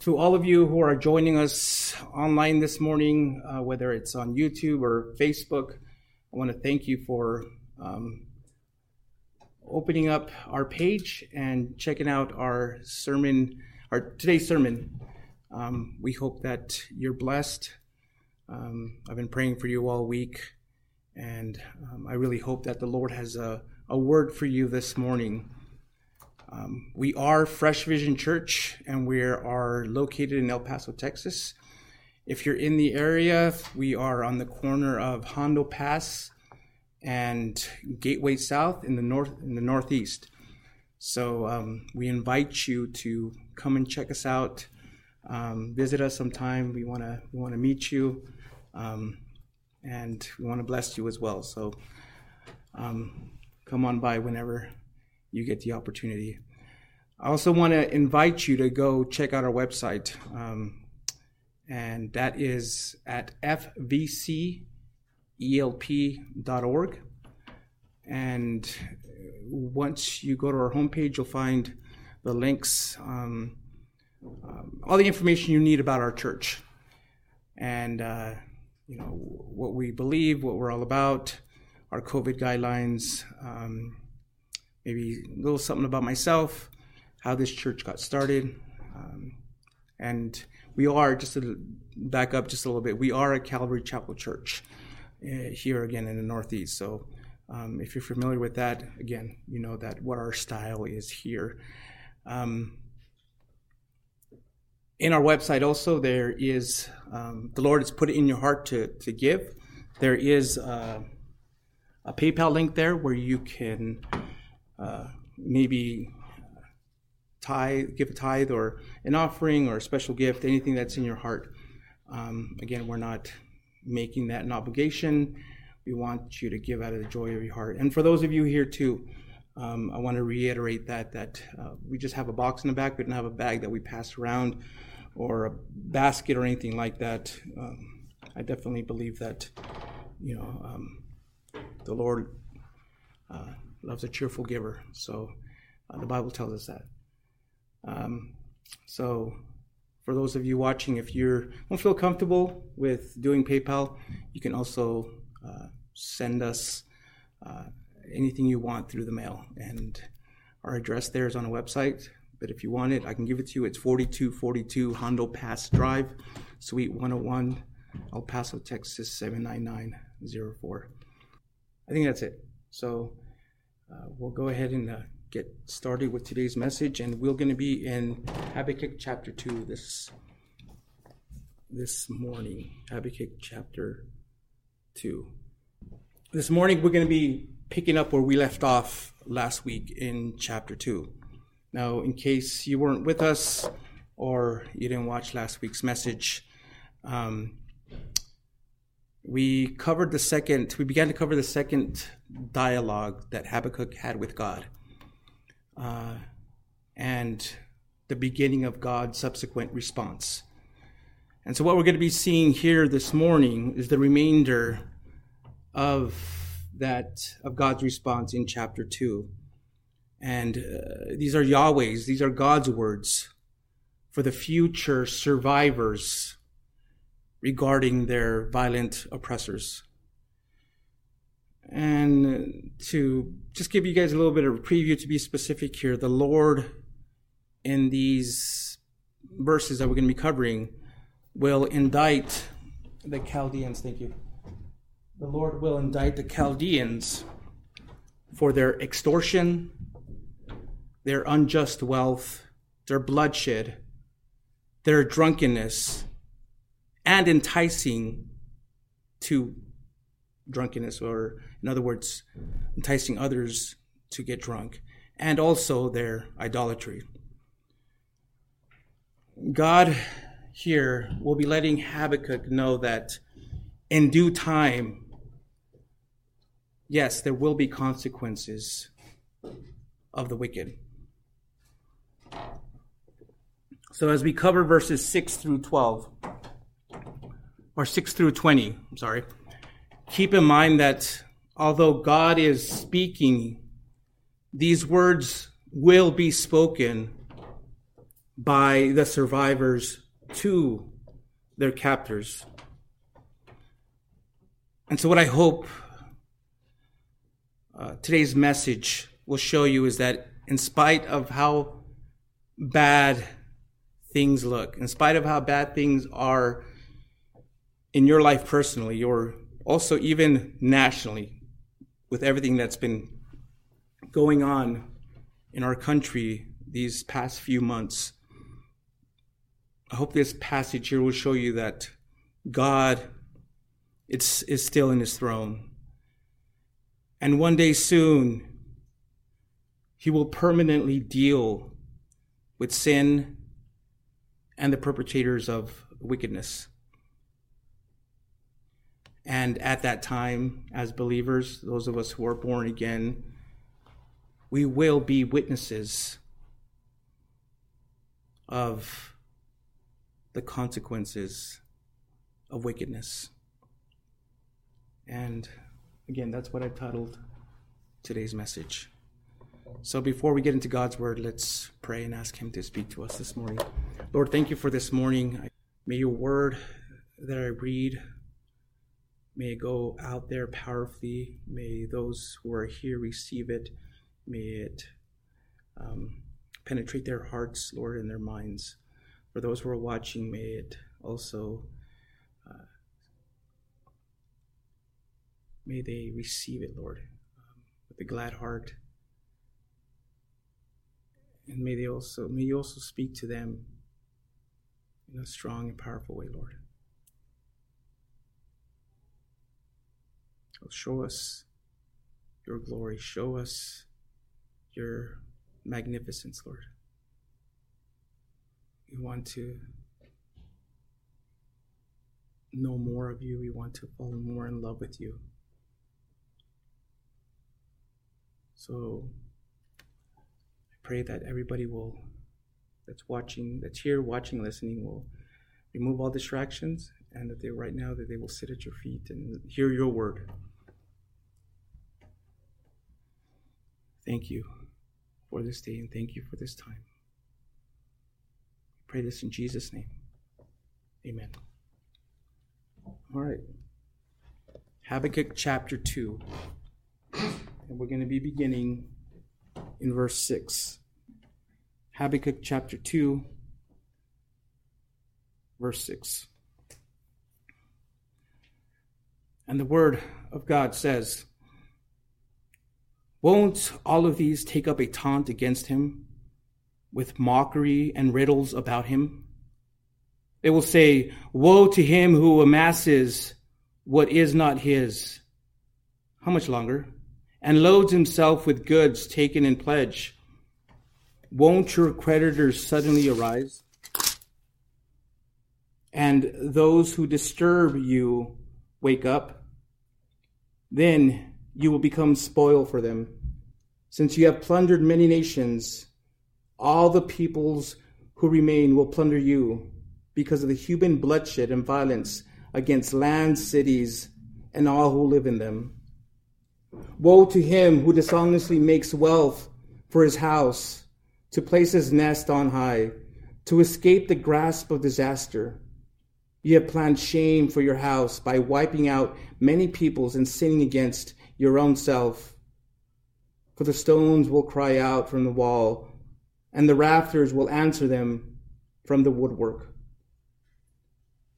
to all of you who are joining us online this morning, whether it's on YouTube or Facebook. I want to thank you for opening up our page and checking out our sermon, our today's sermon. We hope that you're blessed. I've been praying for you all week, and I really hope that the Lord has a word for you this morning. We are Fresh Vision Church, and we are located in El Paso, Texas. If you're in the area, we are on the corner of Hondo Pass and Gateway South in the northeast. So we invite you to come and check us out, visit us sometime. We want to meet you, and we want to bless you as well. So come on by whenever you get the opportunity. I also want to invite you to go check out our website, and that is at fvcelp.org. And once you go to our homepage, you'll find the links, all the information you need about our church, and you know, what we believe, what we're all about, our COVID guidelines, maybe a little something about myself, how this church got started. And we are, just to back up just a little bit, we are a Calvary Chapel church here again in the Northeast. So if you're familiar with that, again, you know that what our style is here. In our website also, there is, the Lord has put it in your heart to give. There is a PayPal link there where you can maybe tithe, give a tithe or an offering or a special gift, anything that's in your heart. Again, we're not making that an obligation. We want you to give out of the joy of your heart. And for those of you here too, I want to reiterate that we just have a box in the back. We don't have a bag that we pass around or a basket or anything like that. I definitely believe that, you know, the Lord loves a cheerful giver. So the Bible tells us that. So for those of you watching, if you don't feel comfortable with doing PayPal, you can also send us anything you want through the mail. And our address there is on the website. But if you want it, I can give it to you. It's 4242 Hondo Pass Drive, Suite 101, El Paso, Texas, 79904. I think that's it. So we'll go ahead and get started with today's message, and we're going to be in Habakkuk chapter 2 this morning. Habakkuk chapter 2. This morning we're going to be picking up where we left off last week in chapter 2. Now, in case you weren't with us or you didn't watch last week's message, we began to cover the second dialogue that Habakkuk had with God, and the beginning of God's subsequent response. And so what we're going to be seeing here this morning is the remainder of God's response in chapter 2. And these are Yahweh's, these are God's words for the future survivors regarding their violent oppressors. And to just give you guys a little bit of a preview, to be specific here, the Lord in these verses that we're going to be covering will indict the Chaldeans. Thank you. The Lord will indict the Chaldeans for their extortion, their unjust wealth, their bloodshed, their drunkenness, and enticing to drunkenness, or in other words, enticing others to get drunk, and also their idolatry. God here will be letting Habakkuk know that in due time, yes, there will be consequences of the wicked. So as we cover verses 6 through 20, keep in mind that although God is speaking, these words will be spoken by the survivors to their captors. And so what I hope today's message will show you is that in spite of how bad things look, in spite of how bad things are in your life personally, or also even nationally, with everything that's been going on in our country these past few months, I hope this passage here will show you that God is still in his throne. And one day soon, he will permanently deal with sin and the perpetrators of wickedness. And at that time, as believers, those of us who are born again, we will be witnesses of the consequences of wickedness. And again, that's what I titled today's message. So before we get into God's word, let's pray and ask him to speak to us this morning. Lord, thank you for this morning. May your word that I read, may it go out there powerfully. May those who are here receive it. May it penetrate their hearts, Lord, and their minds. For those who are watching, may it also, may they receive it, Lord, with a glad heart. And may you also speak to them in a strong and powerful way, Lord. Oh, show us your glory. Show us your magnificence, Lord. We want to know more of you. We want to fall more in love with you. So pray that everybody that's here, watching, listening, will remove all distractions, and that they will sit at your feet and hear your word. Thank you for this day, and thank you for this time. Pray this in Jesus' name. Amen. All right. Habakkuk chapter 2. And we're going to be beginning in verse 6. Habakkuk chapter 2, verse 6. And the word of God says, "Won't all of these take up a taunt against him, with mockery and riddles about him? They will say, 'Woe to him who amasses what is not his.' How much longer? And loads himself with goods taken in pledge. Won't your creditors suddenly arise? And those who disturb you wake up. Then you will become spoil for them. Since you have plundered many nations, all the peoples who remain will plunder you because of the human bloodshed and violence against lands, cities, and all who live in them. Woe to him who dishonestly makes wealth for his house, to place his nest on high, to escape the grasp of disaster. You have planned shame for your house by wiping out many peoples and sinning against your own self. For the stones will cry out from the wall, and the rafters will answer them from the woodwork.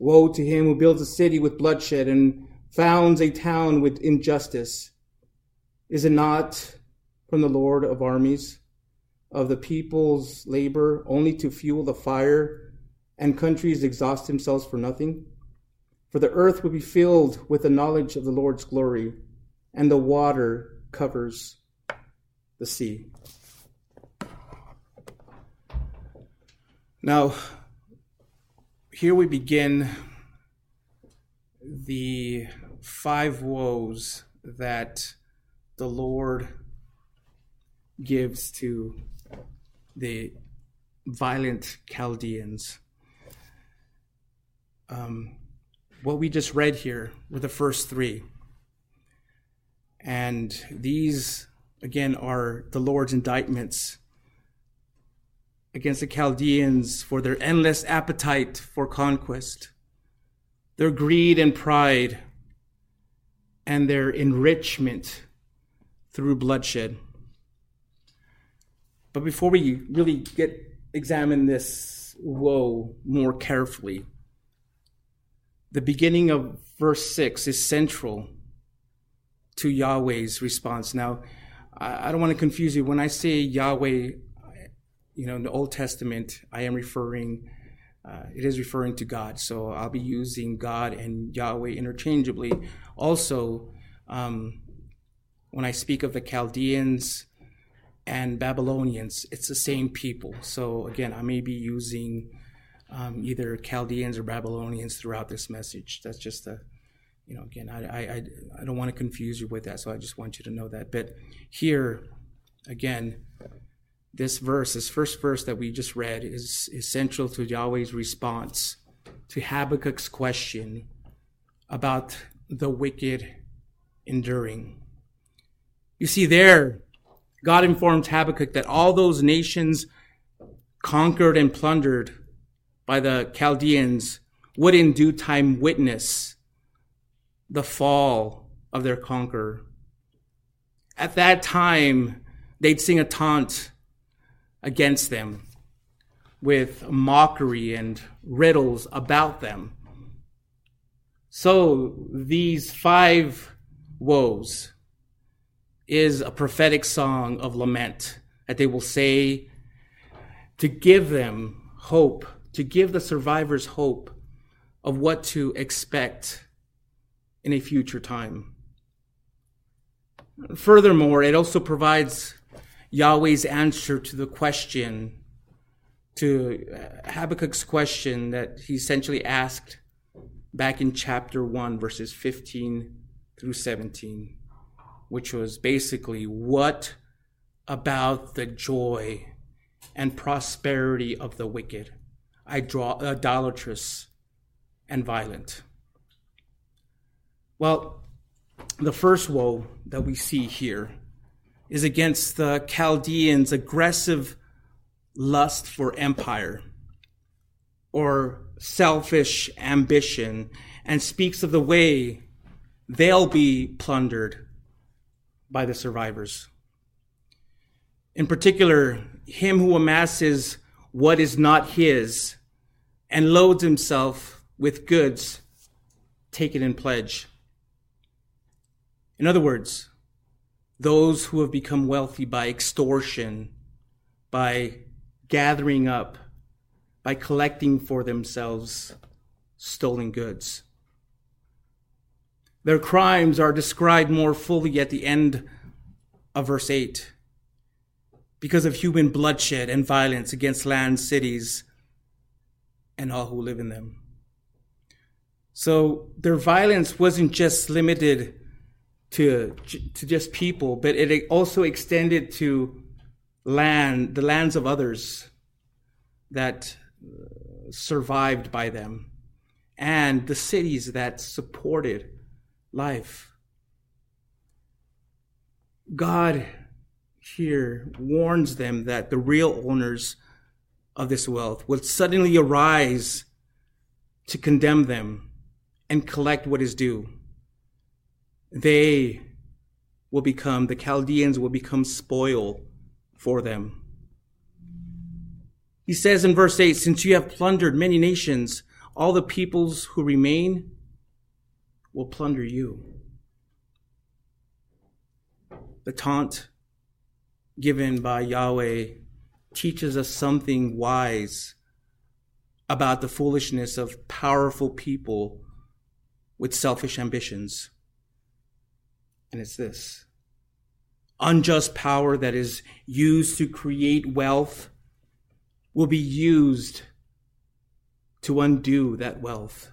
Woe to him who builds a city with bloodshed and founds a town with injustice. Is it not from the Lord of armies, of the people's labor, only to fuel the fire, and countries exhaust themselves for nothing? For the earth will be filled with the knowledge of the Lord's glory, and the water covers the sea." Now, here we begin the 5 woes that the Lord gives to the violent Chaldeans. What we just read here were the first 3. And these, again, are the Lord's indictments against the Chaldeans for their endless appetite for conquest, their greed and pride, and their enrichment through bloodshed. But before we really examine this woe more carefully, the beginning of verse 6 is central to Yahweh's response. Now, I don't want to confuse you. When I say Yahweh, in the Old Testament, I am referring, it is referring to God. So I'll be using God and Yahweh interchangeably. Also, when I speak of the Chaldeans and Babylonians, it's the same people. So again, I may be using either Chaldeans or Babylonians throughout this message. That's just I don't want to confuse you with that, so I just want you to know that. But here, again, this first verse that we just read is essential to Yahweh's response to Habakkuk's question about the wicked enduring. You see there, God informed Habakkuk that all those nations conquered and plundered by the Chaldeans would in due time witness the fall of their conqueror. At that time, they'd sing a taunt against them with mockery and riddles about them. So these five woes is a prophetic song of lament that they will say to give them hope, to give the survivors hope of what to expect in a future time. Furthermore, it also provides Yahweh's answer to the question, to Habakkuk's question that he essentially asked back in chapter 1, verses 15 through 17, which was basically, what about the joy and prosperity of the wicked, idolatrous and violent? Well, the first woe that we see here is against the Chaldeans' aggressive lust for empire or selfish ambition, and speaks of the way they'll be plundered by the survivors. In particular, him who amasses what is not his and loads himself with goods taken in pledge. In other words, those who have become wealthy by extortion, by gathering up, by collecting for themselves stolen goods. Their crimes are described more fully at the end of verse 8 because of human bloodshed and violence against land, cities, and all who live in them. So their violence wasn't just limited to just people, but it also extended to the lands of others that survived by them, and the cities that supported life. God here warns them that the real owners of this wealth will suddenly arise to condemn them and collect what is due. The Chaldeans will become spoil for them. He says in verse 8, since you have plundered many nations, all the peoples who remain will plunder you. The taunt given by Yahweh teaches us something wise about the foolishness of powerful people with selfish ambitions. And it's this: unjust power that is used to create wealth will be used to undo that wealth.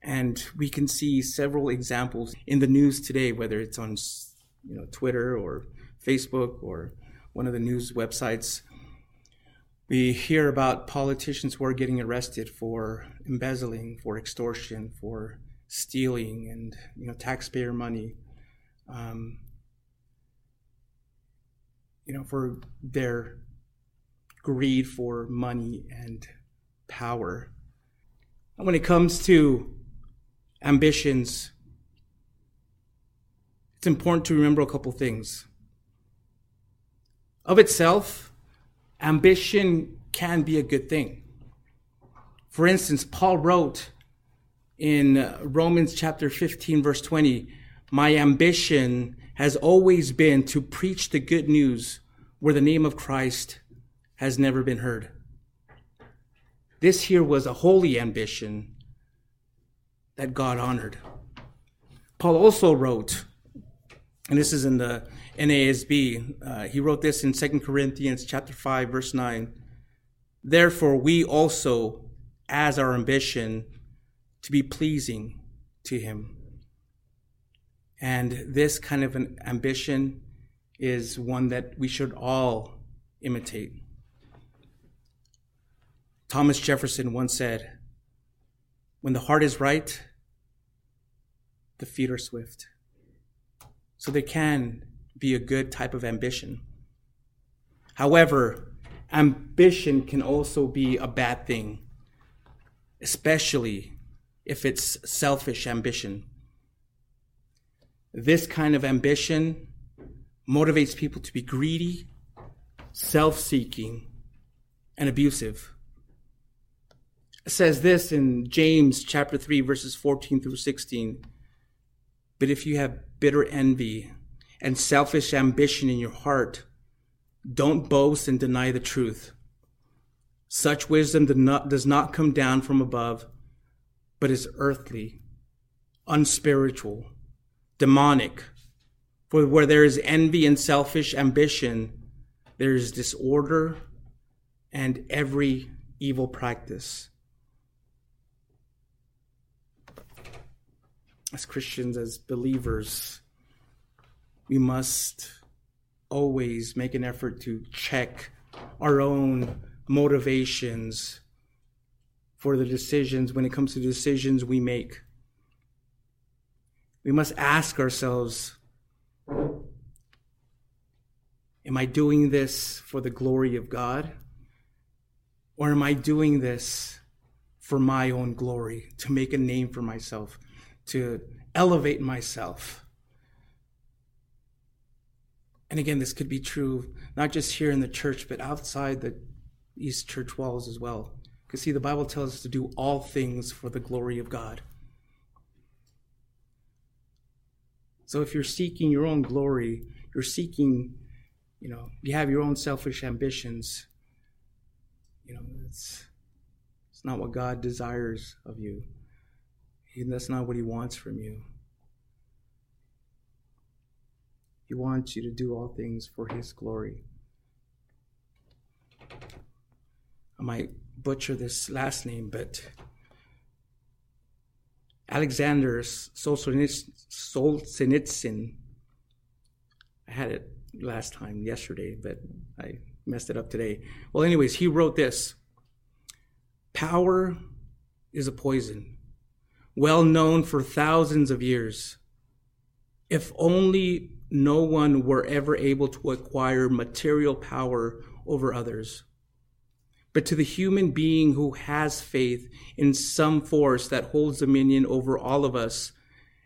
And we can see several examples in the news today, whether it's on Twitter or Facebook or one of the news websites. We hear about politicians who are getting arrested for embezzling, for extortion, for stealing, and taxpayer money, for their greed for money and power. And when it comes to ambitions, it's important to remember a couple things. Of itself, ambition can be a good thing. For instance, Paul wrote in Romans chapter 15, verse 20, "My ambition has always been to preach the good news where the name of Christ has never been heard." This here was a holy ambition that God honored. Paul also wrote, and this is in the NASB, he wrote this in Second Corinthians chapter 5, verse 9, "Therefore we also, as our ambition, to be pleasing to him." And this kind of an ambition is one that we should all imitate. Thomas Jefferson once said, "When the heart is right, the feet are swift." So there can be a good type of ambition. However, ambition can also be a bad thing, especially if it's selfish ambition. This kind of ambition motivates people to be greedy, self-seeking, and abusive. It says this in James chapter 3, verses 14 through 16. "But if you have bitter envy and selfish ambition in your heart, don't boast and deny the truth. Such wisdom does not come down from above, but is earthly, unspiritual, demonic. For where there is envy and selfish ambition, there is disorder and every evil practice." As Christians, as believers, we must always make an effort to check our own motivations for the decisions, when it comes to decisions we make. We must ask ourselves, am I doing this for the glory of God? Or am I doing this for my own glory, to make a name for myself, to elevate myself? And again, this could be true not just here in the church, but outside these church walls as well. Because see, the Bible tells us to do all things for the glory of God. So if you're seeking your own glory, you're seeking, you have your own selfish ambitions, it's not what God desires of you. That's not what he wants from you. He wants you to do all things for his glory. I might butcher this last name, but Alexander Solzhenitsyn. I had it last time yesterday, but I messed it up today. Well, anyways, he wrote this: "Power is a poison, well known for thousands of years. If only no one were ever able to acquire material power over others. But to the human being who has faith in some force that holds dominion over all of us,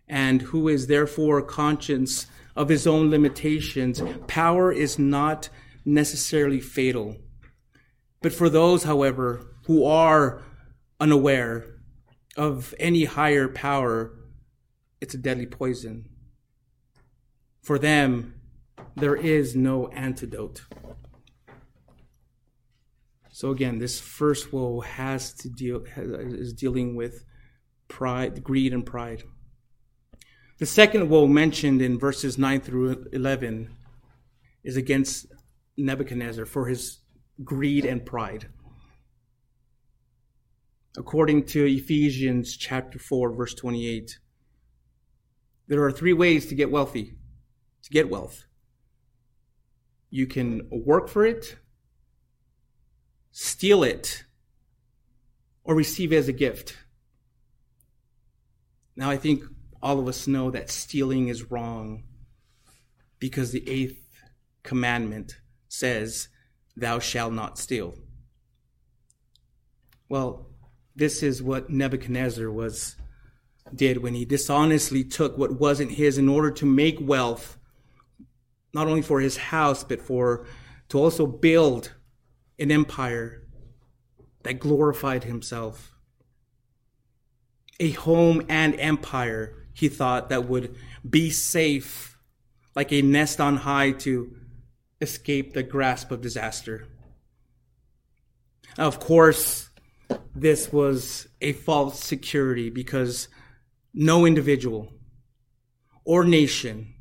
and who is therefore conscious of his own limitations, power is not necessarily fatal. But for those, however, who are unaware of any higher power, it's a deadly poison. For them, there is no antidote." So again, this first woe is dealing with pride, greed, and pride. The second woe mentioned in verses 9 through 11 is against Nebuchadnezzar for his greed and pride. According to Ephesians chapter 4, verse 28, there are three ways to get wealthy, to get wealth. You can work for it, steal it, or receive it as a gift. Now, I think all of us know that stealing is wrong because the 8th commandment says, thou shalt not steal. Well, this is what Nebuchadnezzar did when he dishonestly took what wasn't his in order to make wealth, not only for his house, but to also build an empire that glorified himself. A home and empire, he thought, that would be safe, like a nest on high to escape the grasp of disaster. Of course, this was a false security because no individual or nation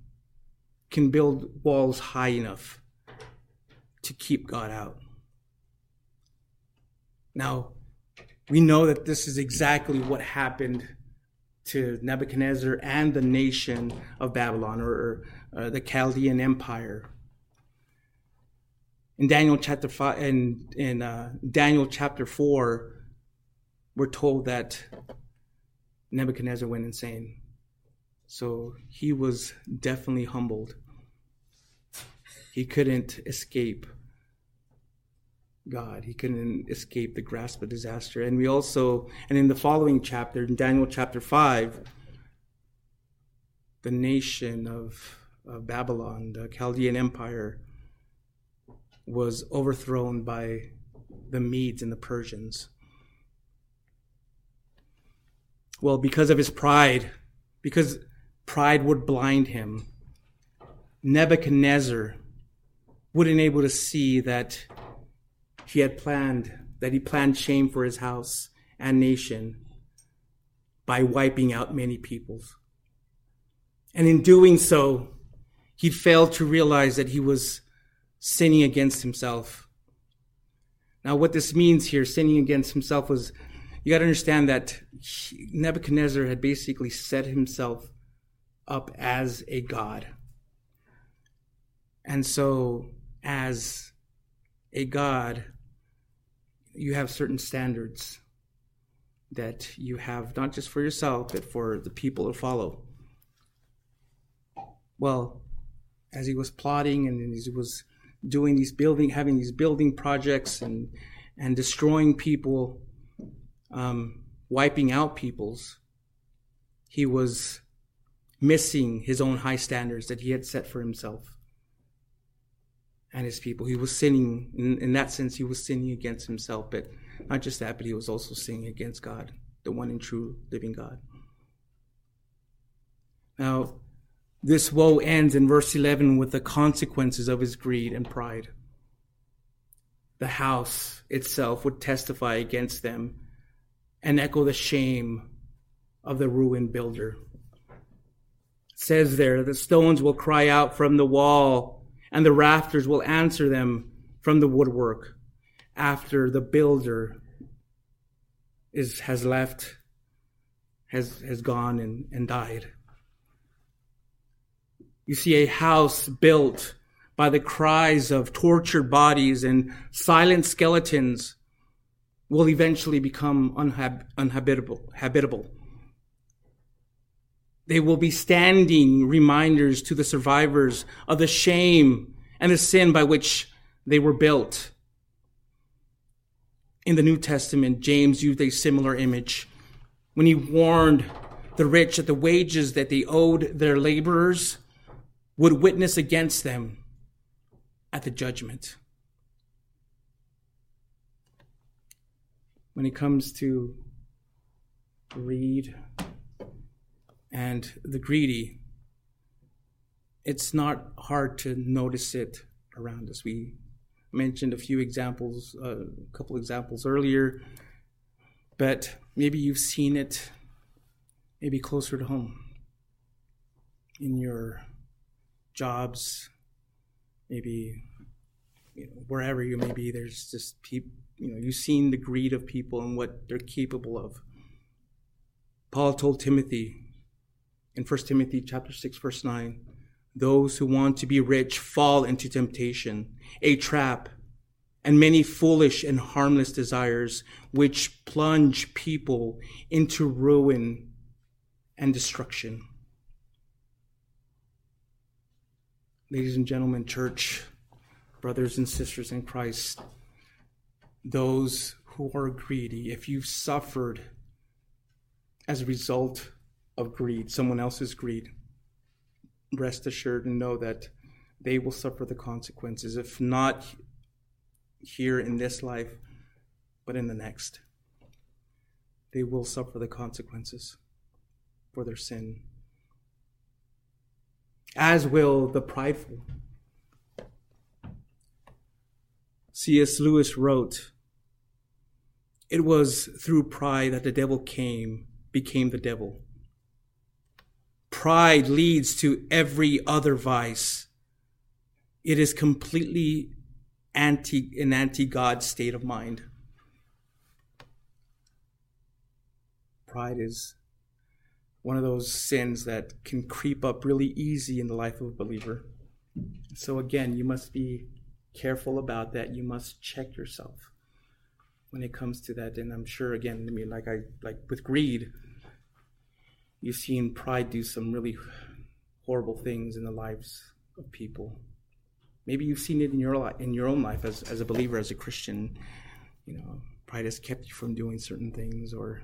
can build walls high enough to keep God out. Now, we know that this is exactly what happened to Nebuchadnezzar and the nation of Babylon, or the Chaldean Empire. In Daniel chapter 5, in Daniel chapter 4, we're told that Nebuchadnezzar went insane. So he was definitely humbled. He couldn't escape God. He couldn't escape the grasp of disaster. And we also, and in the following chapter, in Daniel chapter 5, the nation of Babylon, the Chaldean Empire, was overthrown by the Medes and the Persians. Well, because of his pride, because pride would blind him, Nebuchadnezzar wouldn't be able to see that he planned shame for his house and nation by wiping out many peoples. And in doing so, he failed to realize that he was sinning against himself. Now, what this means here, sinning against himself, was, you got to understand that Nebuchadnezzar had basically set himself up as a god. And so, as a god, you have certain standards that you have, not just for yourself, but for the people to follow. Well, as he was plotting and as he was doing having these building projects and destroying people, wiping out peoples, he was missing his own high standards that he had set for himself and his people. He was sinning. In that sense, he was sinning against himself, but not just that, but he was also sinning against God, the one and true living God. Now, this woe ends in verse 11 with the consequences of his greed and pride. The house itself would testify against them and echo the shame of the ruined builder. It says there, the stones will cry out from the wall, and the rafters will answer them from the woodwork after the builder has gone and died. You see a house built by the cries of tortured bodies and silent skeletons will eventually become uninhabitable. They will be standing reminders to the survivors of the shame and the sin by which they were built. In the New Testament, James used a similar image when he warned the rich that the wages that they owed their laborers would witness against them at the judgment. When it comes to greed and the greedy, it's not hard to notice it around us. We mentioned a couple examples earlier, but maybe you've seen it maybe closer to home in your jobs, maybe wherever you may be. There's just people, you've seen the greed of people and what they're capable of. Paul told Timothy in 1 Timothy chapter 6, verse 9, those who want to be rich fall into temptation, a trap, and many foolish and harmless desires which plunge people into ruin and destruction. Ladies and gentlemen, church, brothers and sisters in Christ, those who are greedy, if you've suffered as a result of greed, someone else's greed, rest assured and know that they will suffer the consequences, if not here in this life, but in the next. They will suffer the consequences for their sin, as will the prideful. C.S. Lewis wrote, "It was through pride that the devil became the devil. Pride leads to every other vice. It is completely an anti-God state of mind." Pride is one of those sins that can creep up really easy in the life of a believer. So again, you must be careful about that. You must check yourself when it comes to that. And I'm sure, again, I mean, like with greed, you've seen pride do some really horrible things in the lives of people. Maybe you've seen it in your own life as a believer, as a Christian. You know, pride has kept you from doing certain things, or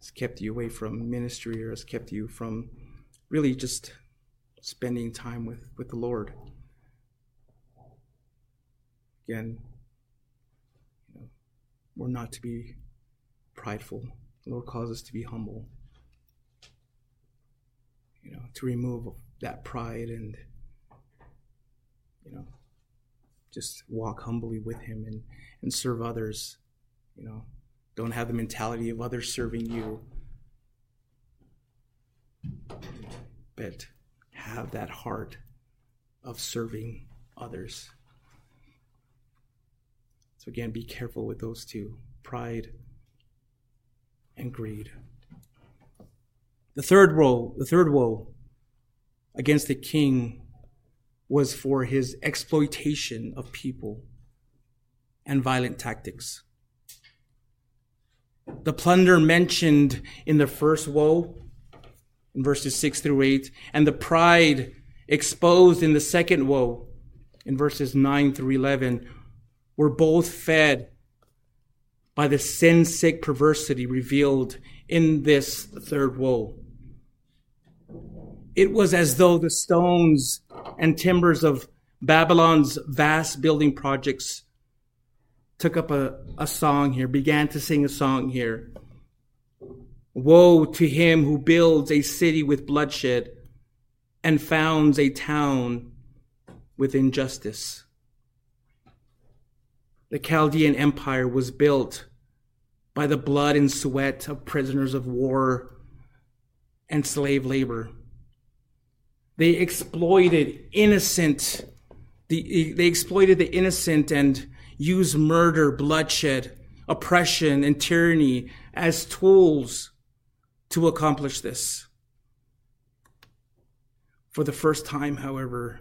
has kept you away from ministry, or has kept you from really just spending time with the Lord. Again, you know, we're not to be prideful. The Lord calls us to be humble. You know, to remove that pride and, you know, just walk humbly with him and serve others. You know, don't have the mentality of others serving you, but have that heart of serving others. So again, be careful with those two, pride and greed. The third woe against the king was for his exploitation of people and violent tactics. The plunder mentioned in the first woe, in verses 6 through 8, and the pride exposed in the second woe, in verses 9 through 11, were both fed by the sin-sick perversity revealed in this third woe. It was as though the stones and timbers of Babylon's vast building projects took up a song here, began to sing a song here. Woe to him who builds a city with bloodshed and founds a town with injustice. The Chaldean Empire was built by the blood and sweat of prisoners of war and slave labor. They exploited the innocent and used murder, bloodshed, oppression, and tyranny as tools to accomplish this. For the first time, however,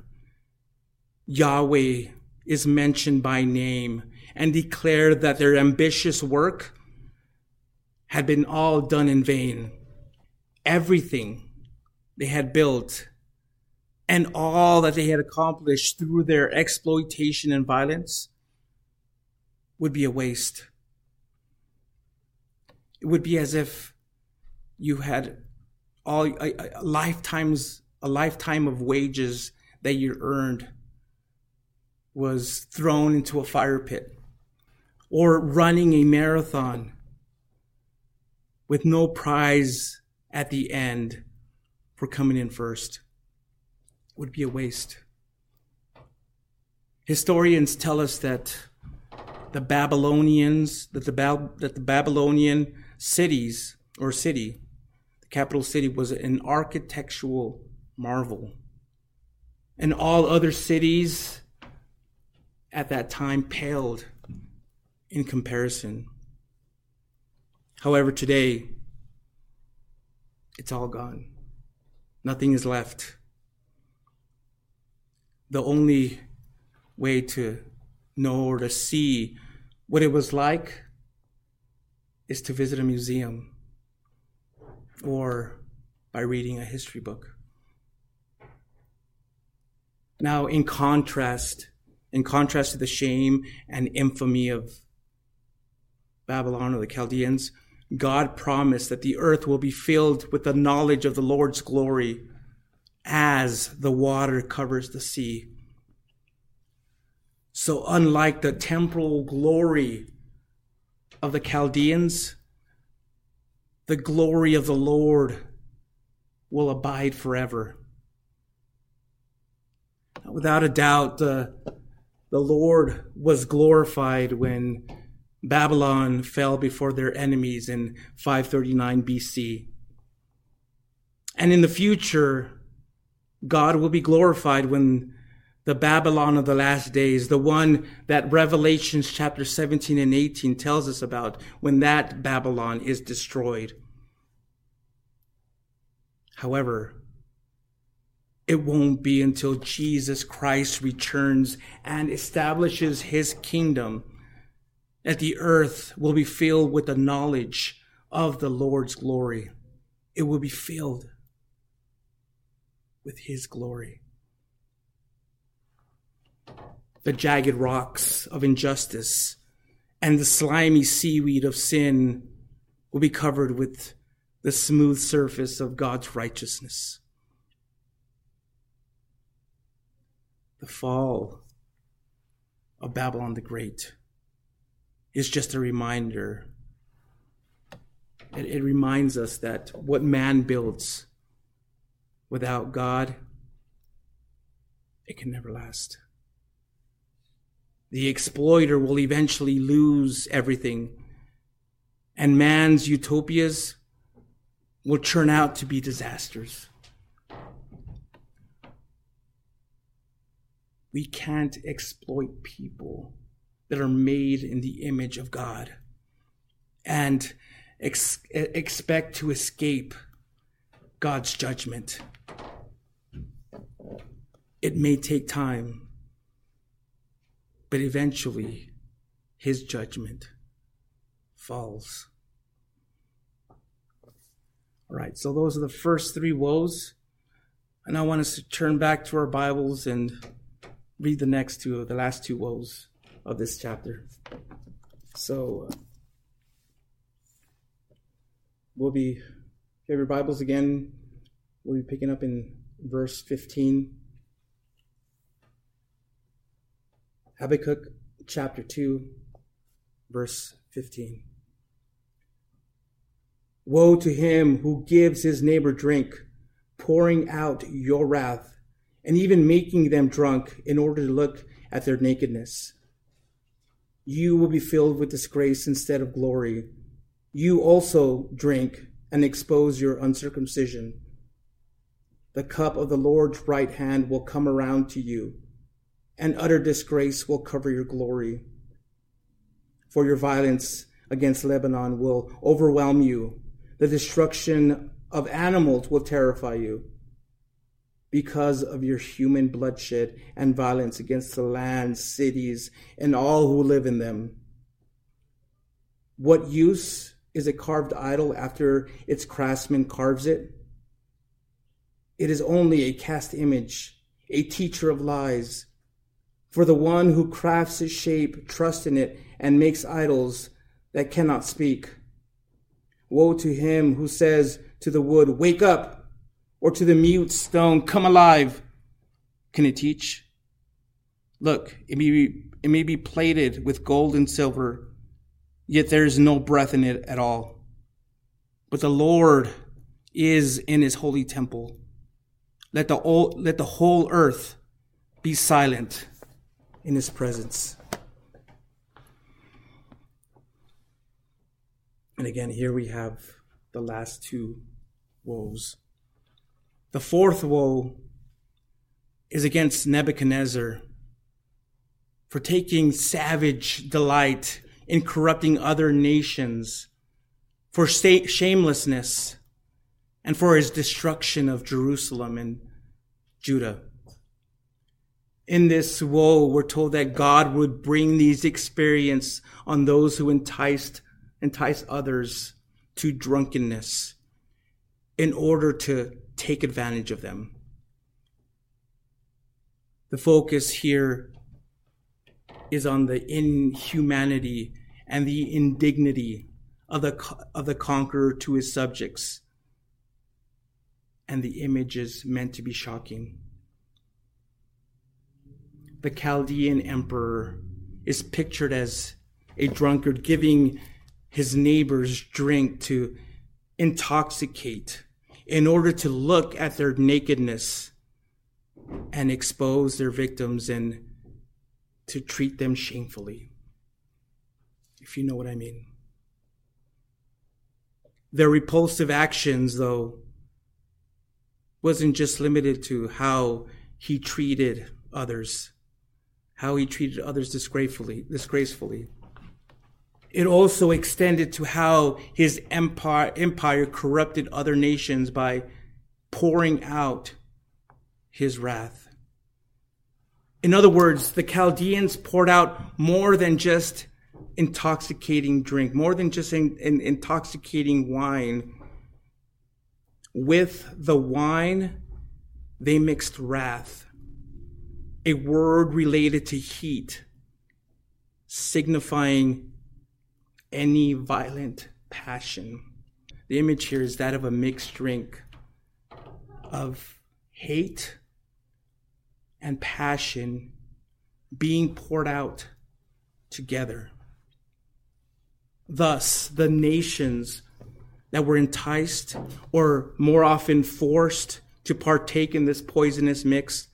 Yahweh is mentioned by name and declared that their ambitious work had been all done in vain. Everything they had built and all that they had accomplished through their exploitation and violence would be a waste. It would be as if you had all a lifetime of wages that you earned was thrown into a fire pit, or running a marathon with no prize at the end for coming in first. It would be a waste. Historians tell us that the Babylonian city, the capital city, was an architectural marvel. And all other cities at that time paled in comparison. However, today, it's all gone. Nothing is left. The only way to know or to see what it was like is to visit a museum or by reading a history book. Now, in contrast, in contrast to the shame and infamy of Babylon or the Chaldeans, God promised that the earth will be filled with the knowledge of the Lord's glory as the water covers the sea. So unlike the temporal glory of the Chaldeans, the glory of the Lord will abide forever. Without a doubt, the Lord was glorified when Babylon fell before their enemies in 539 BC. And in the future, God will be glorified when the Babylon of the last days, the one that Revelation chapter 17 and 18 tells us about, when that Babylon is destroyed. However, it won't be until Jesus Christ returns and establishes his kingdom that the earth will be filled with the knowledge of the Lord's glory. It will be filled with his glory. The jagged rocks of injustice and the slimy seaweed of sin will be covered with the smooth surface of God's righteousness. The fall of Babylon the Great is just a reminder. It reminds us that what man builds without God, it can never last. The exploiter will eventually lose everything, and man's utopias will turn out to be disasters. We can't exploit people that are made in the image of God and expect to escape God's judgment. It may take time, but eventually his judgment falls. All right, so those are the first three woes. And I want us to turn back to our Bibles and read the next two, the last two woes of this chapter. So if you have your Bibles again, we'll be picking up in verse 15. Habakkuk chapter 2, verse 15. Woe to him who gives his neighbor drink, pouring out your wrath, and even making them drunk in order to look at their nakedness. You will be filled with disgrace instead of glory. You also drink and expose your uncircumcision. The cup of the Lord's right hand will come around to you, and utter disgrace will cover your glory. For your violence against Lebanon will overwhelm you. The destruction of animals will terrify you. Because of your human bloodshed and violence against the land, cities, and all who live in them. What use is a carved idol after its craftsman carves it? It is only a cast image, a teacher of lies. For the one who crafts its shape trusts in it and makes idols that cannot speak. Woe to him who says to the wood, wake up, or to the mute stone, come alive. Can it teach? Look, it may be plated with gold and silver, yet there is no breath in it at all. But the Lord is in his holy temple. Let the whole earth be silent in his presence. And again, here we have the last two woes. The fourth woe is against Nebuchadnezzar for taking savage delight in corrupting other nations, for shamelessness, and for his destruction of Jerusalem and Judah. In this woe, we're told that God would bring these experiences on those who entice others to drunkenness in order to take advantage of them. The focus here is on the inhumanity and the indignity of the conqueror to his subjects. And the image is meant to be shocking. The Chaldean emperor is pictured as a drunkard giving his neighbors drink to intoxicate in order to look at their nakedness and expose their victims and to treat them shamefully, if you know what I mean. Their repulsive actions, though, wasn't just limited to how he treated others, disgracefully. It also extended to how his empire corrupted other nations by pouring out his wrath. In other words, the Chaldeans poured out more than just intoxicating drink, more than just an intoxicating wine. With the wine, they mixed wrath, a word related to heat, signifying any violent passion. The image here is that of a mixed drink of hate and passion being poured out together. Thus, the nations that were enticed or more often forced to partake in this poisonous mix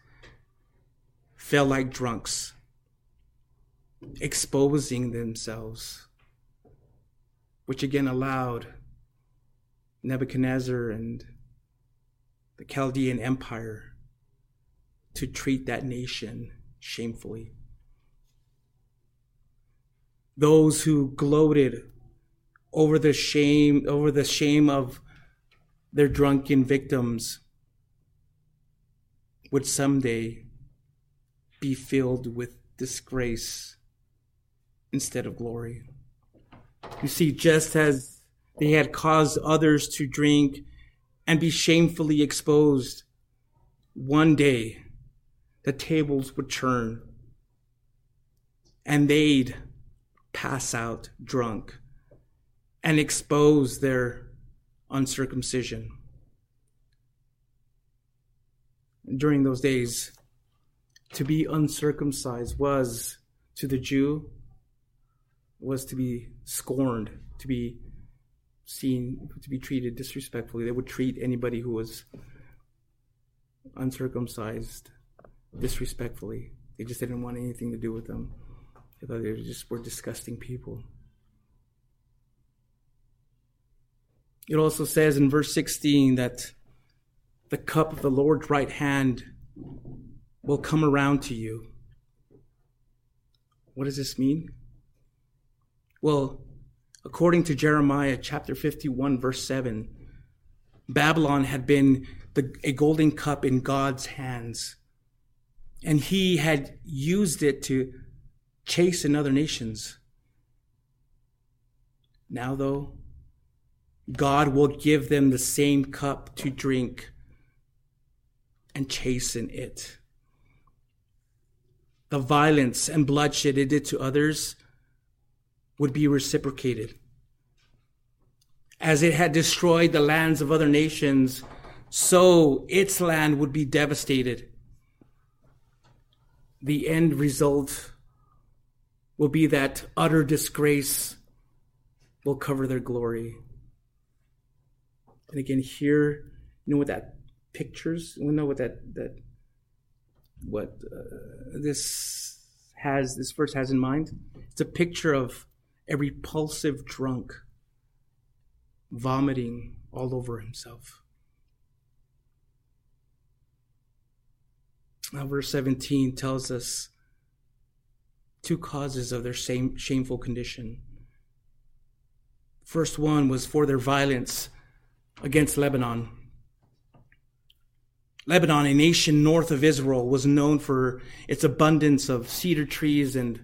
fell like drunks, exposing themselves, which again allowed Nebuchadnezzar and the Chaldean Empire to treat that nation shamefully. Those who gloated over the shame of their drunken victims would someday be filled with disgrace instead of glory. You see, just as they had caused others to drink and be shamefully exposed, one day the tables would turn and they'd pass out drunk and expose their uncircumcision. During those days, to be uncircumcised was, to the Jew, was to be scorned, to be seen, to be treated disrespectfully. They would treat anybody who was uncircumcised disrespectfully. They just didn't want anything to do with them. They thought they just were disgusting people. It also says in verse 16 that the cup of the Lord's right hand will come around to you. What does this mean? Well, according to Jeremiah chapter 51, verse 7, Babylon had been a golden cup in God's hands, and he had used it to chasten other nations. Now, though, God will give them the same cup to drink and chasten it. The violence and bloodshed it did to others would be reciprocated. As it had destroyed the lands of other nations, so its land would be devastated. The end result will be that utter disgrace will cover their glory. And again, here, you know what that pictures? We know what this verse has in mind. It's a picture of a repulsive drunk vomiting all over himself. Now, verse 17 tells us two causes of their same shameful condition. First one was for their violence against Lebanon. Lebanon, a nation north of Israel, was known for its abundance of cedar trees and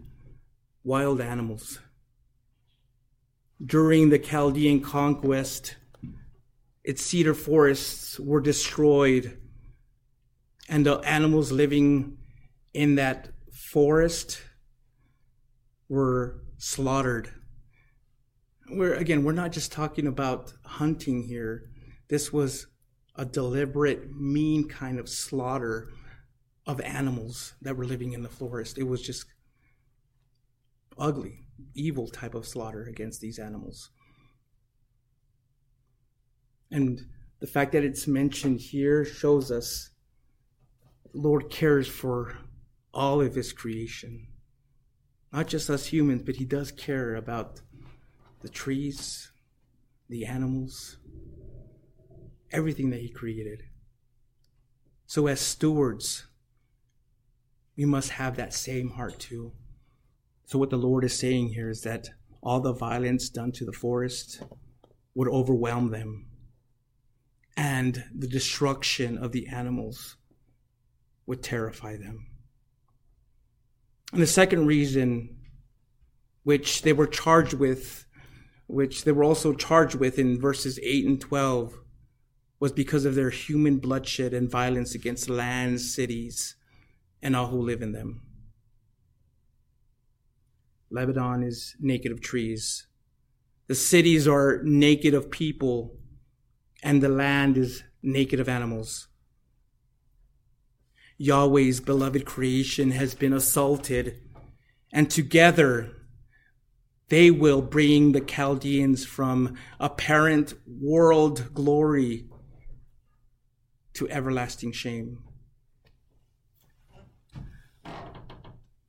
wild animals. During the Chaldean conquest, its cedar forests were destroyed, and the animals living in that forest were slaughtered. We're not just talking about hunting here. This was a deliberate, mean kind of slaughter of animals that were living in the forest. It was just ugly, evil type of slaughter against these animals. And the fact that it's mentioned here shows us the Lord cares for all of his creation. Not just us humans, but he does care about the trees, the animals, everything that he created. So as stewards, we must have that same heart too. So what the Lord is saying here is that all the violence done to the forest would overwhelm them, and the destruction of the animals would terrify them. And the second reason which they were also charged with in verses 8 and 12, was because of their human bloodshed and violence against lands, cities, and all who live in them. Lebanon is naked of trees. The cities are naked of people, and the land is naked of animals. Yahweh's beloved creation has been assaulted, and together they will bring the Chaldeans from apparent world glory to everlasting shame.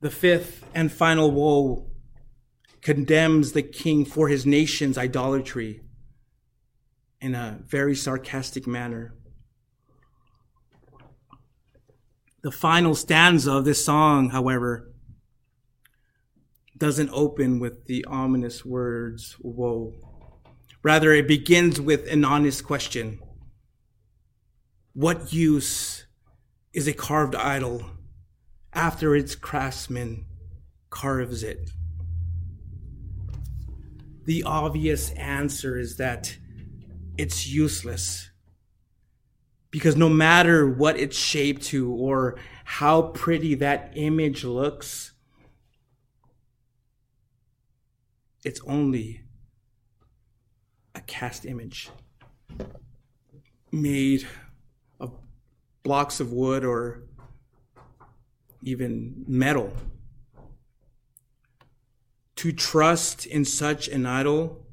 The fifth and final woe condemns the king for his nation's idolatry in a very sarcastic manner. The final stanza of this song, however, doesn't open with the ominous words, woe. Rather, it begins with an honest question. What use is a carved idol after its craftsman carves it? The obvious answer is that it's useless, because no matter what it's shaped to or how pretty that image looks, it's only a cast image made of blocks of wood or even metal. To trust in such an idol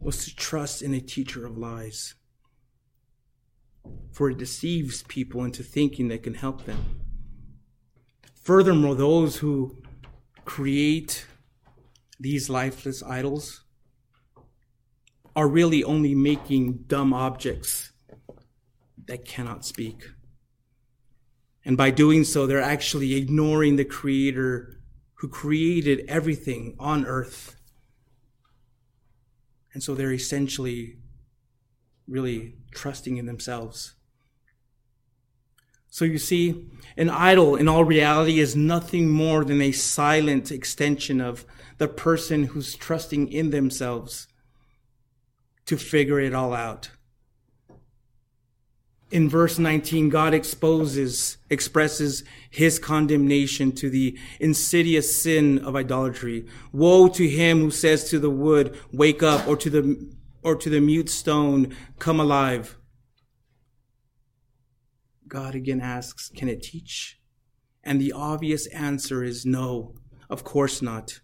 was to trust in a teacher of lies, for it deceives people into thinking they can help them. Furthermore, those who create these lifeless idols are really only making dumb objects that cannot speak. And by doing so, they're actually ignoring the Creator who created everything on earth. And so they're essentially really trusting in themselves. So you see, an idol in all reality is nothing more than a silent extension of the person who's trusting in themselves to figure it all out. In verse 19, God expresses his condemnation to the insidious sin of idolatry. Woe to him who says to the wood, wake up, or to the mute stone, come alive. God again asks, can it teach? And the obvious answer is no, of course not.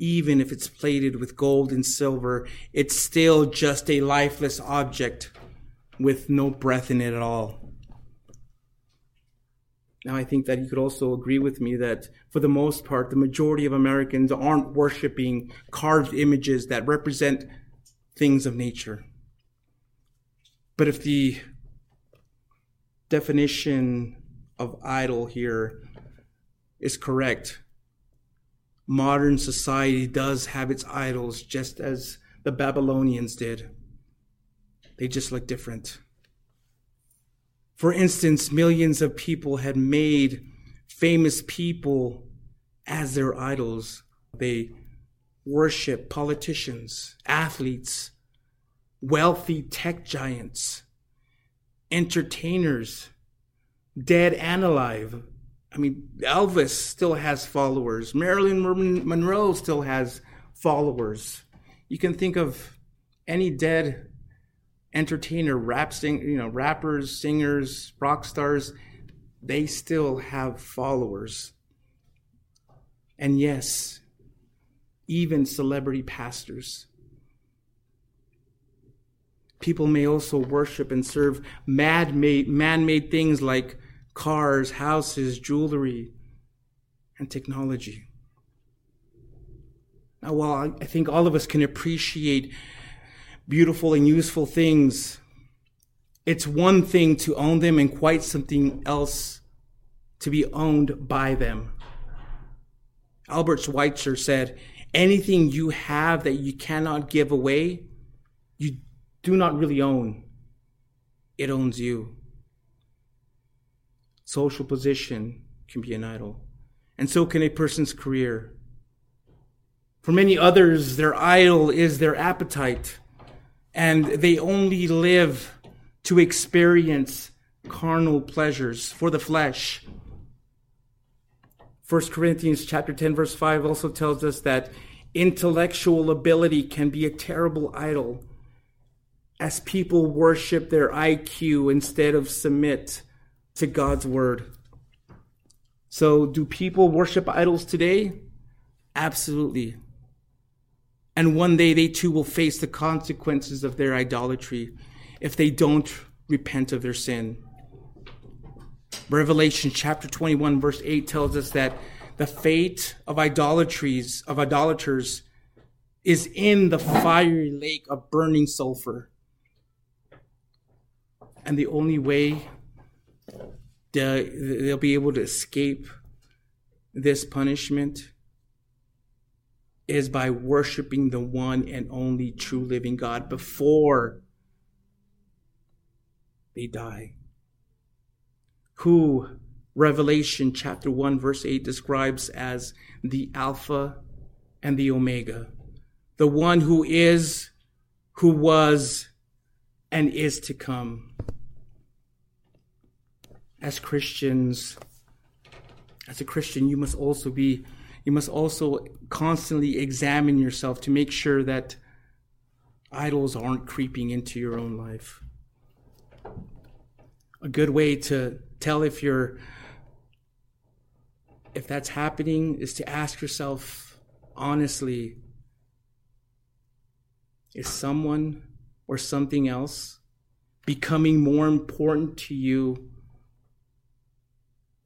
Even if it's plated with gold and silver, it's still just a lifeless object with no breath in it at all. Now, I think that you could also agree with me that for the most part, the majority of Americans aren't worshiping carved images that represent things of nature. But if the definition of idol here is correct, modern society does have its idols just as the Babylonians did. They just look different. For instance, millions of people had made famous people as their idols. They worship politicians, athletes, wealthy tech giants, entertainers, dead and alive, I mean, Elvis still has followers. Marilyn Monroe still has followers. You can think of any dead entertainer, rappers, singers, rock stars. They still have followers. And yes, even celebrity pastors. People may also worship and serve man-made things like cars, houses, jewelry, and technology. Now, while I think all of us can appreciate beautiful and useful things, it's one thing to own them and quite something else to be owned by them. Albert Schweitzer said, anything you have that you cannot give away, you do not really own. It owns you. Social position can be an idol, and so can a person's career. For many others, their idol is their appetite, and they only live to experience carnal pleasures for the flesh. 1 Corinthians chapter 10, verse 5 also tells us that intellectual ability can be a terrible idol, as people worship their IQ instead of submit to God's word. So do people worship idols today? Absolutely. And one day they too will face the consequences of their idolatry if they don't repent of their sin. Revelation chapter 21 verse 8 tells us that the fate of idolaters is in the fiery lake of burning sulfur. And the only way they'll be able to escape this punishment is by worshiping the one and only true living God before they die, who Revelation chapter 1 verse 8 describes as the Alpha and the Omega, the one who is, who was, and is to come. As Christians, as a Christian, you must also constantly examine yourself to make sure that idols aren't creeping into your own life. A good way to tell if that's happening is to ask yourself honestly, is someone or something else becoming more important to you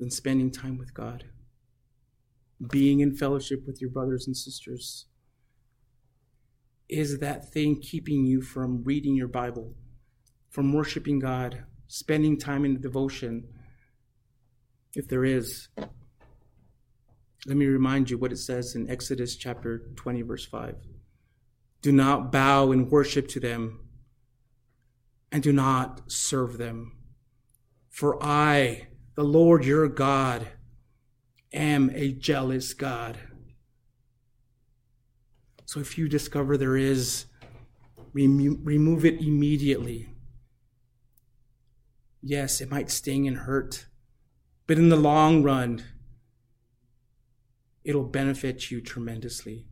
than spending time with God, being in fellowship with your brothers and sisters? Is that thing keeping you from reading your Bible, from worshiping God, spending time in devotion? If there is, let me remind you what it says in Exodus chapter 20, verse 5. Do not bow and worship to them, and do not serve them. For I, the Lord your God, am a jealous God. So if you discover there is, remove it immediately. Yes, it might sting and hurt, but in the long run, it'll benefit you tremendously.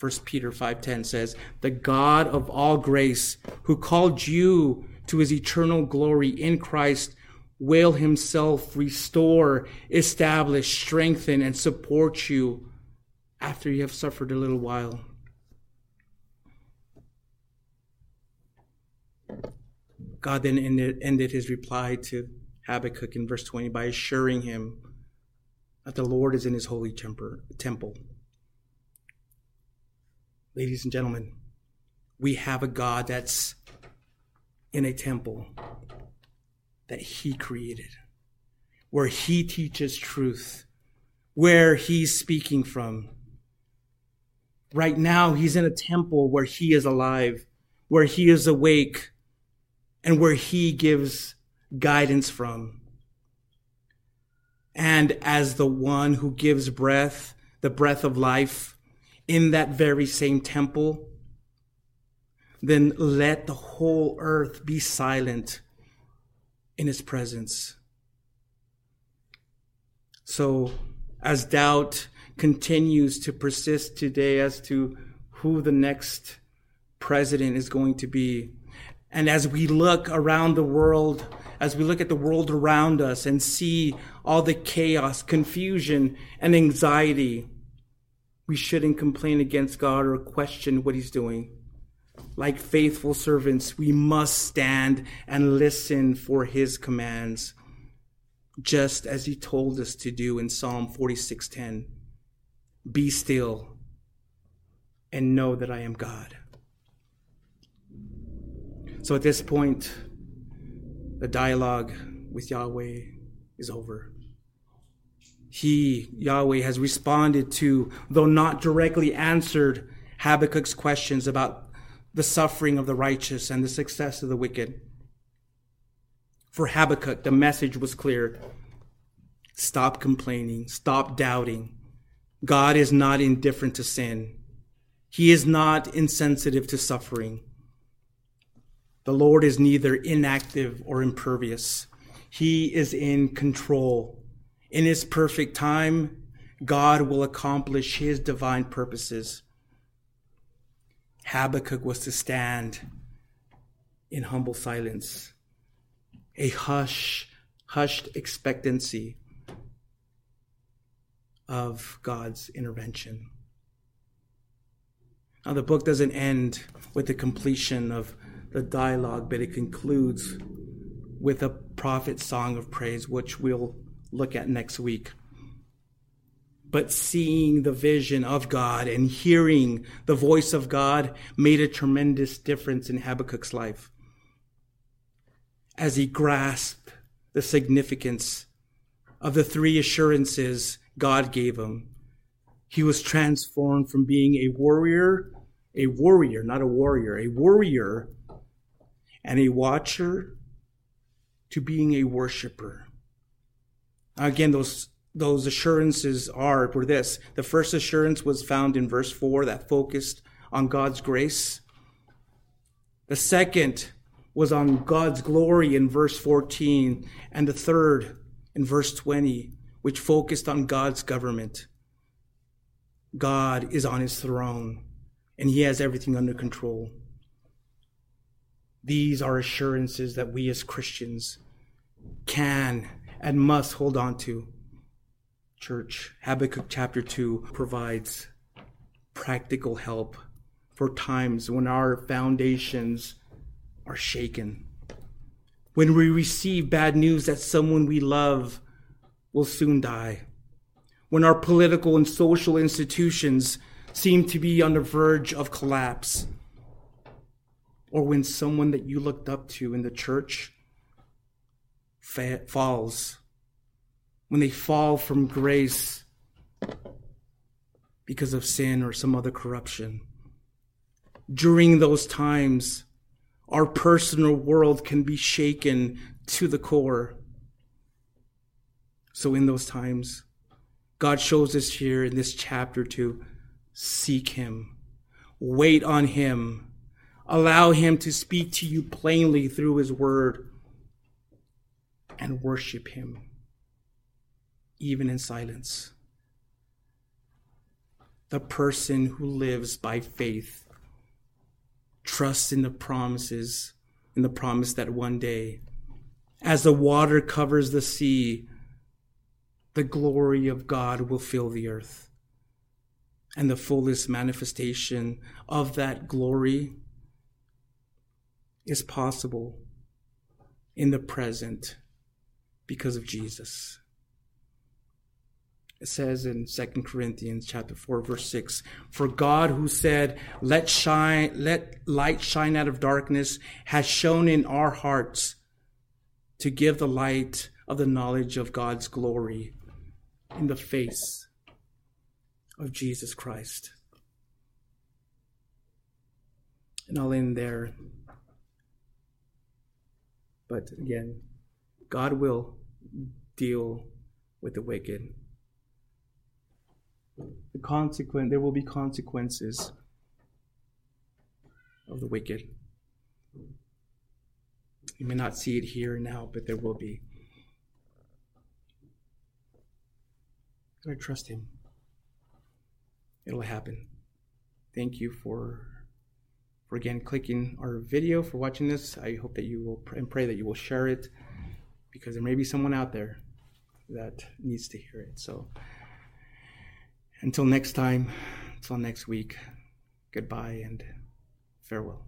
1 Peter 5:10 says, the God of all grace, who called you to his eternal glory in Christ, will himself restore, establish, strengthen, and support you after you have suffered a little while. God then ended his reply to Habakkuk in verse 20 by assuring him that the Lord is in his holy temple. Ladies and gentlemen, we have a God that's in a temple that he created, where he teaches truth, where he's speaking from. Right now, he's in a temple where he is alive, where he is awake, and where he gives guidance from. And as the one who gives breath, the breath of life, in that very same temple, then let the whole earth be silent in his presence. So as doubt continues to persist today as to who the next president is going to be, and as we look around the world, as we look at the world around us and see all the chaos, confusion, and anxiety, we shouldn't complain against God or question what he's doing. Like faithful servants, we must stand and listen for his commands, just as he told us to do in Psalm 46:10. Be still and know that I am God. So at this point, the dialogue with Yahweh is over. He, Yahweh, has responded to, though not directly answered, Habakkuk's questions about the suffering of the righteous and the success of the wicked. For Habakkuk, the message was clear. Stop complaining. Stop doubting. God is not indifferent to sin. He is not insensitive to suffering. The Lord is neither inactive or impervious. He is in control. In his perfect time, God will accomplish his divine purposes. Habakkuk was to stand in humble silence, a hushed expectancy of God's intervention. Now, the book doesn't end with the completion of the dialogue, but it concludes with a prophet's song of praise, which we'll look at next week. But seeing the vision of God and hearing the voice of God made a tremendous difference in Habakkuk's life, as he grasped the significance of the three assurances God gave him. He was transformed from being a warrior, and a watcher, to being a worshiper. Again, those assurances were this. The first assurance was found in verse 4 that focused on God's grace. The second was on God's glory in verse 14. And the third in verse 20, which focused on God's government. God is on his throne, and he has everything under control. These are assurances that we as Christians can and must hold on to. Church, Habakkuk chapter 2 provides practical help for times when our foundations are shaken, when we receive bad news that someone we love will soon die, when our political and social institutions seem to be on the verge of collapse, or when someone that you looked up to in the church falls, when they fall from grace because of sin or some other corruption. During those times, our personal world can be shaken to the core. So in those times, God shows us here in this chapter to seek him, wait on him, allow him to speak to you plainly through his word, and worship him, even in silence. The person who lives by faith trusts in the promise that one day, as the water covers the sea, the glory of God will fill the earth. And the fullest manifestation of that glory is possible in the present because of Jesus. It says in 2 Corinthians chapter 4, verse 6, for God, who said, let light shine out of darkness, has shone in our hearts to give the light of the knowledge of God's glory in the face of Jesus Christ. And I'll end there. But again, God will deal with the wicked. There will be consequences of the wicked. You may not see it here now, but there will be. And I trust him. It'll happen. Thank you for again clicking our video, for watching this. I hope that you will pray that you will share it, because there may be someone out there that needs to hear it. So until next time, until next week, goodbye and farewell.